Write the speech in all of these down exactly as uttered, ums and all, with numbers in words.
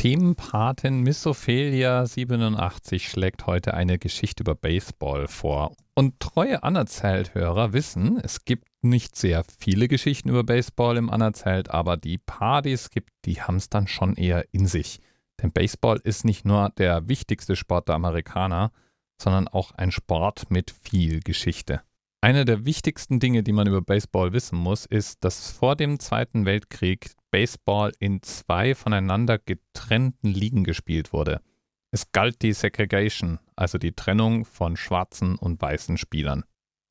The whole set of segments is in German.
Themenpatin Missophelia siebenundachtzig schlägt heute eine Geschichte über Baseball vor. Und treue Anerzählt-Hörer wissen, es gibt nicht sehr viele Geschichten über Baseball im Anerzählt, aber die paar, die es gibt, die haben es dann schon eher in sich. Denn Baseball ist nicht nur der wichtigste Sport der Amerikaner, sondern auch ein Sport mit viel Geschichte. Eine der wichtigsten Dinge, die man über Baseball wissen muss, ist, dass vor dem Zweiten Weltkrieg Baseball in zwei voneinander getrennten Ligen gespielt wurde. Es galt die Segregation, also die Trennung von schwarzen und weißen Spielern.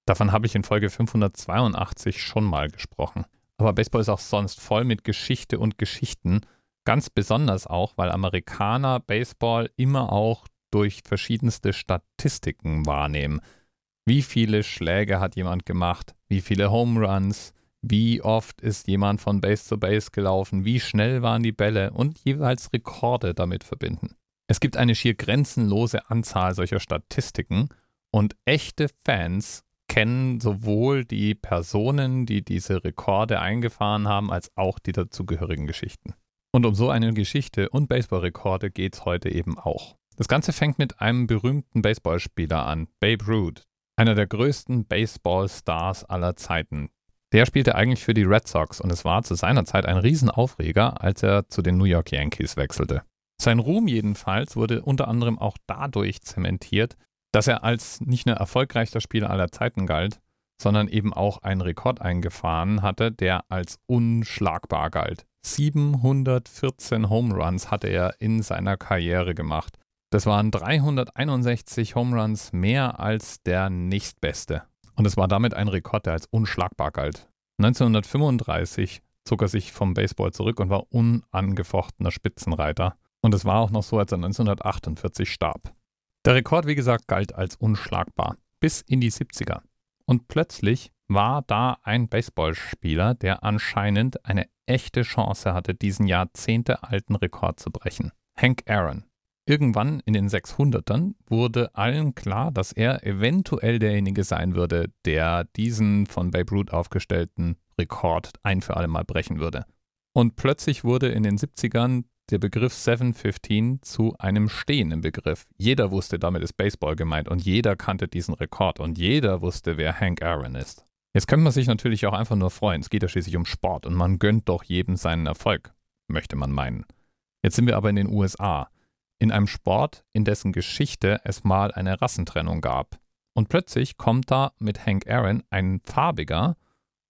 Davon habe ich in Folge fünfhundertzweiundachtzig schon mal gesprochen. Aber Baseball ist auch sonst voll mit Geschichte und Geschichten, ganz besonders auch, weil Amerikaner Baseball immer auch durch verschiedenste Statistiken wahrnehmen. Wie viele Schläge hat jemand gemacht? Wie viele Home Runs? Wie oft ist jemand von Base zu Base gelaufen? Wie schnell waren die Bälle? Und jeweils Rekorde damit verbinden. Es gibt eine schier grenzenlose Anzahl solcher Statistiken und echte Fans kennen sowohl die Personen, die diese Rekorde eingefahren haben, als auch die dazugehörigen Geschichten. Und um so eine Geschichte und Baseballrekorde geht es heute eben auch. Das Ganze fängt mit einem berühmten Baseballspieler an, Babe Ruth, einer der größten Baseballstars aller Zeiten. Der spielte eigentlich für die Red Sox und es war zu seiner Zeit ein Riesenaufreger, als er zu den New York Yankees wechselte. Sein Ruhm jedenfalls wurde unter anderem auch dadurch zementiert, dass er als nicht nur erfolgreichster Spieler aller Zeiten galt, sondern eben auch einen Rekord eingefahren hatte, der als unschlagbar galt. siebenhundertvierzehn Home Runs hatte er in seiner Karriere gemacht. Das waren dreihunderteinundsechzig Home Runs mehr als der nächstbeste. Und es war damit ein Rekord, der als unschlagbar galt. neunzehnhundertfünfunddreißig zog er sich vom Baseball zurück und war unangefochtener Spitzenreiter. Und es war auch noch so, als er neunzehnhundertachtundvierzig starb. Der Rekord, wie gesagt, galt als unschlagbar. Bis in die siebziger. Und plötzlich war da ein Baseballspieler, der anscheinend eine echte Chance hatte, diesen jahrzehntealten Rekord zu brechen. Hank Aaron. Irgendwann in den sechshundertern wurde allen klar, dass er eventuell derjenige sein würde, der diesen von Babe Ruth aufgestellten Rekord ein für alle Mal brechen würde. Und plötzlich wurde in den siebzigern der Begriff sieben fünfzehn zu einem stehenden Begriff. Jeder wusste, damit ist Baseball gemeint und jeder kannte diesen Rekord und jeder wusste, wer Hank Aaron ist. Jetzt könnte man sich natürlich auch einfach nur freuen, es geht ja schließlich um Sport und man gönnt doch jedem seinen Erfolg, möchte man meinen. Jetzt sind wir aber in den U S A. In einem Sport, in dessen Geschichte es mal eine Rassentrennung gab. Und plötzlich kommt da mit Hank Aaron ein Farbiger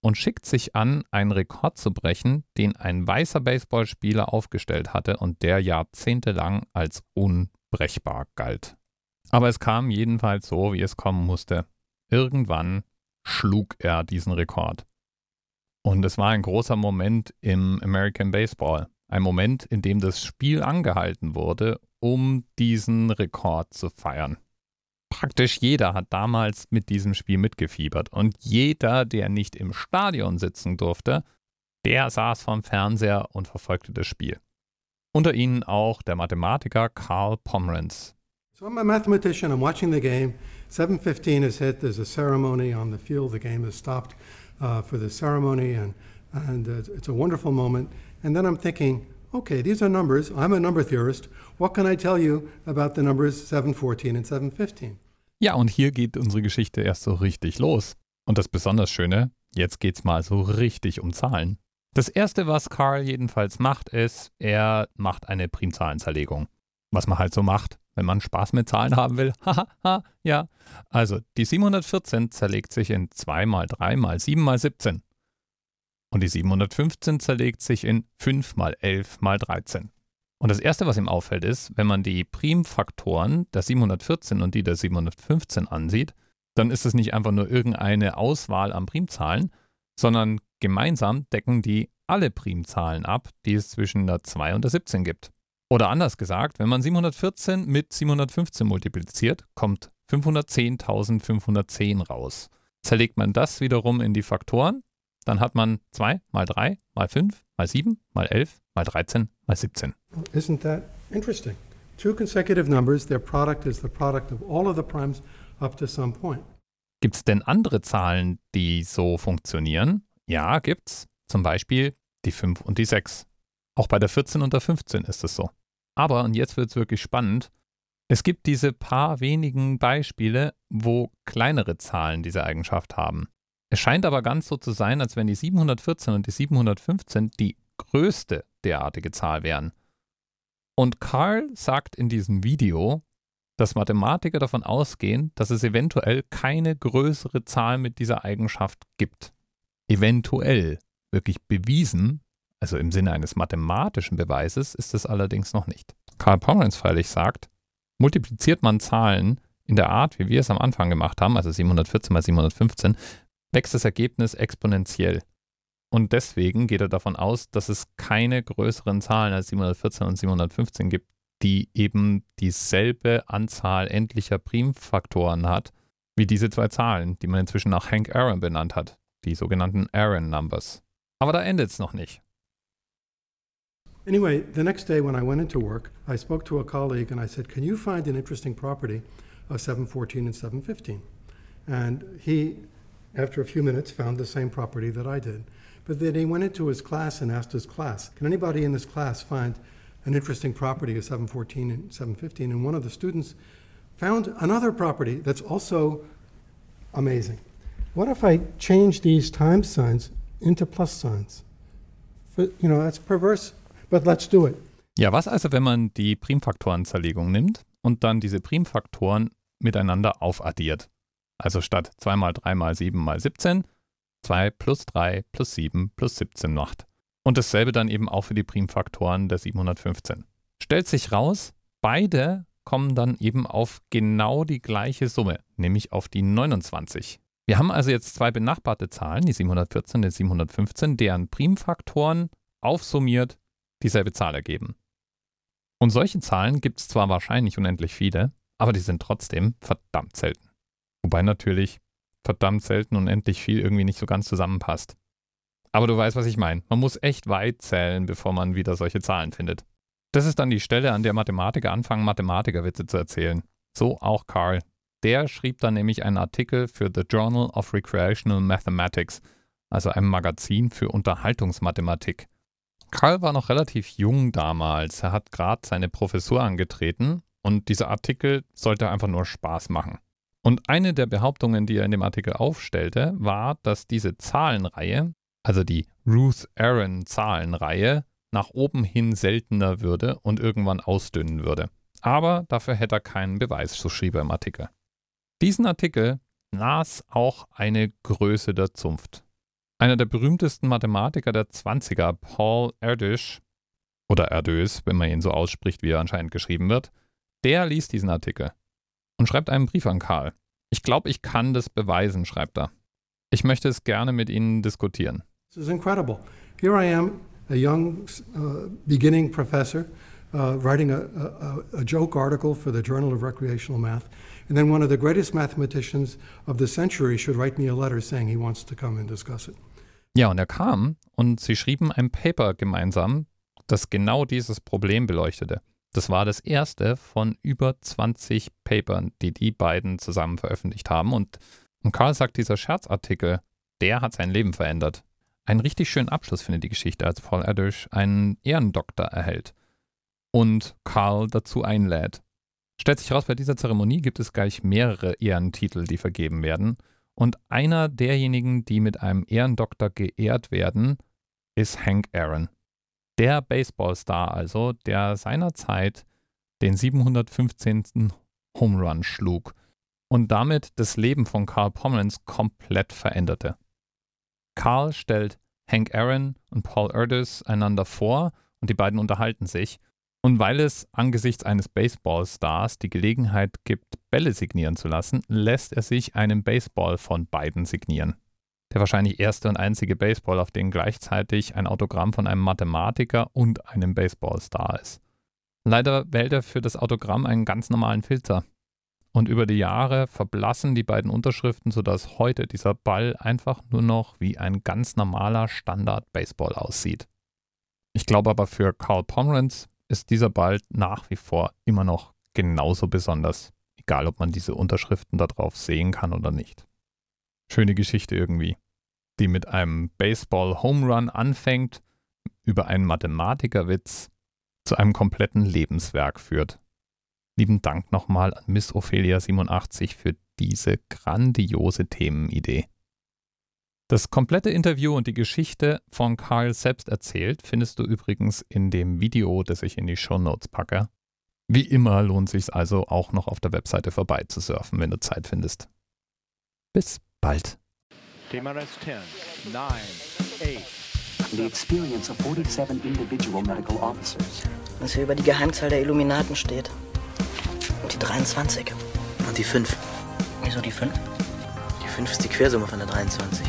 und schickt sich an, einen Rekord zu brechen, den ein weißer Baseballspieler aufgestellt hatte und der jahrzehntelang als unbrechbar galt. Aber es kam jedenfalls so, wie es kommen musste. Irgendwann schlug er diesen Rekord. Und es war ein großer Moment im American Baseball. Ein Moment, in dem das Spiel angehalten wurde, um diesen Rekord zu feiern. Praktisch jeder hat damals mit diesem Spiel mitgefiebert und jeder, der nicht im Stadion sitzen durfte, der saß vorm Fernseher und verfolgte das Spiel. Unter ihnen auch der Mathematiker Carl Pomerance. So I'm a mathematician, I'm watching the game. seven fifteen is hit, there's a ceremony on the field, the game is stopped uh, for the ceremony and, and uh, it's a wonderful moment. And then I'm thinking, okay, these are numbers. I'm a number theorist. What can I tell you about the numbers seven fourteen and seven fifteen? Ja, und hier geht unsere Geschichte erst so richtig los. Und das besonders Schöne, jetzt geht's mal so richtig um Zahlen. Das Erste, was Carl jedenfalls macht, ist, er macht eine Primzahlenzerlegung. Was man halt so macht, wenn man Spaß mit Zahlen haben will. Haha, ja. Also, die siebenhundertvierzehn zerlegt sich in zwei mal drei mal sieben mal siebzehn. Und die siebenhundertfünfzehn zerlegt sich in fünf mal elf mal dreizehn. Und das Erste, was ihm auffällt, ist, wenn man die Primfaktoren der siebenhundertvierzehn und die der siebenhundertfünfzehn ansieht, dann ist es nicht einfach nur irgendeine Auswahl an Primzahlen, sondern gemeinsam decken die alle Primzahlen ab, die es zwischen der zwei und der siebzehn gibt. Oder anders gesagt, wenn man siebenhundertvierzehn mit siebenhundertfünfzehn multipliziert, kommt fünfhundertzehntausendfünfhundertzehn raus. Zerlegt man das wiederum in die Faktoren, dann hat man zwei mal drei mal fünf mal sieben mal elf mal dreizehn mal siebzehn. Isn't that interesting? Two consecutive numbers, their product is the product of all of the primes up to some point. Gibt's denn andere Zahlen, die so funktionieren? Ja, gibt's. Zum Beispiel die fünf und die sechs. Auch bei der vierzehn und der fünfzehn ist es so. Aber, und jetzt wird es wirklich spannend, es gibt diese paar wenigen Beispiele, wo kleinere Zahlen diese Eigenschaft haben. Es scheint aber ganz so zu sein, als wenn die siebenhundertvierzehn und die siebenhundertfünfzehn die größte derartige Zahl wären. Und Carl sagt in diesem Video, dass Mathematiker davon ausgehen, dass es eventuell keine größere Zahl mit dieser Eigenschaft gibt. Eventuell, wirklich bewiesen, also im Sinne eines mathematischen Beweises, ist es allerdings noch nicht. Carl Pomerance freilich sagt, multipliziert man Zahlen in der Art, wie wir es am Anfang gemacht haben, also siebenhundertvierzehn mal siebenhundertfünfzehn, wächst das Ergebnis exponentiell. Und deswegen geht er davon aus, dass es keine größeren Zahlen als siebenhundertvierzehn und siebenhundertfünfzehn gibt, die eben dieselbe Anzahl endlicher Primfaktoren hat, wie diese zwei Zahlen, die man inzwischen nach Hank Aaron benannt hat, die sogenannten Aaron Numbers. Aber da endet es noch nicht. Anyway, the next day when I went into work, I spoke to a colleague and I said, can you find an interesting property of seven fourteen and seven fifteen? And he, after a few minutes, found the same property that I did. But then he went into his class and asked his class, can anybody in this class find an interesting property of seven fourteen and seven fifteen? And one of the students found another property that's also amazing. What if I change these time signs into plus signs? But, you know, that's perverse, but let's do it. Ja, was also, wenn man die Primfaktorenzerlegung nimmt und dann diese Primfaktoren miteinander aufaddiert? Also statt zwei mal drei mal sieben mal siebzehn, zwei plus drei plus sieben plus siebzehn macht. Und dasselbe dann eben auch für die Primfaktoren der siebenhundertfünfzehn. Stellt sich raus, beide kommen dann eben auf genau die gleiche Summe, nämlich auf die neunundzwanzig. Wir haben also jetzt zwei benachbarte Zahlen, die siebenhundertvierzehn und die siebenhundertfünfzehn, deren Primfaktoren aufsummiert dieselbe Zahl ergeben. Und solche Zahlen gibt es zwar wahrscheinlich unendlich viele, aber die sind trotzdem verdammt selten. Wobei natürlich verdammt selten und unendlich viel irgendwie nicht so ganz zusammenpasst. Aber du weißt, was ich meine. Man muss echt weit zählen, bevor man wieder solche Zahlen findet. Das ist dann die Stelle, an der Mathematiker anfangen, Mathematikerwitze zu erzählen. So auch Carl. Der schrieb dann nämlich einen Artikel für The Journal of Recreational Mathematics, also einem Magazin für Unterhaltungsmathematik. Carl war noch relativ jung damals. Er hat gerade seine Professur angetreten und dieser Artikel sollte einfach nur Spaß machen. Und eine der Behauptungen, die er in dem Artikel aufstellte, war, dass diese Zahlenreihe, also die Ruth-Aaron-Zahlenreihe, nach oben hin seltener würde und irgendwann ausdünnen würde. Aber dafür hätte er keinen Beweis, so schrieb er im Artikel. Diesen Artikel las auch eine Größe der Zunft. Einer der berühmtesten Mathematiker der zwanziger, Paul Erdős, oder Erdős, wenn man ihn so ausspricht, wie er anscheinend geschrieben wird, der liest diesen Artikel und schreibt einen Brief an Carl. Ich glaube, ich kann das beweisen, schreibt er. Ich möchte es gerne mit Ihnen diskutieren. This is incredible. Here I am, a young uh, beginning professor, uh, writing a, a, a joke article for the Journal of Recreational Math, and then one of the greatest mathematicians of the century should write me a letter saying he wants to come and discuss it. Ja, und er kam und sie schrieben ein Paper gemeinsam, das genau dieses Problem beleuchtete. Das war das erste von über zwanzig Papern, die die beiden zusammen veröffentlicht haben. Und, und Carl sagt, dieser Scherzartikel, der hat sein Leben verändert. Einen richtig schönen Abschluss findet die Geschichte, als Paul Erdős einen Ehrendoktor erhält und Carl dazu einlädt. Stellt sich raus, bei dieser Zeremonie gibt es gleich mehrere Ehrentitel, die vergeben werden. Und einer derjenigen, die mit einem Ehrendoktor geehrt werden, ist Hank Aaron. Der Baseballstar also, der seinerzeit den siebenhundertfünfzehnten Home Run schlug und damit das Leben von Carl Pomerance komplett veränderte. Carl stellt Hank Aaron und Paul Erdős einander vor und die beiden unterhalten sich. Und weil es angesichts eines Baseballstars die Gelegenheit gibt, Bälle signieren zu lassen, lässt er sich einen Baseball von beiden signieren. Der wahrscheinlich erste und einzige Baseball, auf dem gleichzeitig ein Autogramm von einem Mathematiker und einem Baseballstar ist. Leider wählt er für das Autogramm einen ganz normalen Filter. Und über die Jahre verblassen die beiden Unterschriften, sodass heute dieser Ball einfach nur noch wie ein ganz normaler Standard-Baseball aussieht. Ich glaube aber, für Carl Pomerance ist dieser Ball nach wie vor immer noch genauso besonders. Egal, ob man diese Unterschriften da drauf sehen kann oder nicht. Schöne Geschichte irgendwie, die mit einem Baseball-Home Run anfängt, über einen Mathematikerwitz zu einem kompletten Lebenswerk führt. Lieben Dank nochmal an Miss Ophelia siebenundachtzig für diese grandiose Themenidee. Das komplette Interview und die Geschichte von Carl selbst erzählt findest du übrigens in dem Video, das ich in die Shownotes packe. Wie immer lohnt sich's also auch noch auf der Webseite vorbei zu surfen, wenn du Zeit findest. Bis bald. Thema Rest zehn, neun, acht. The experience of forty-seven individual medical officers. Was hier über die Geheimzahl der Illuminaten steht. Und die dreiundzwanzig. Und die fünf. Wieso die fünf? Die fünf ist die Quersumme von der dreiundzwanzig.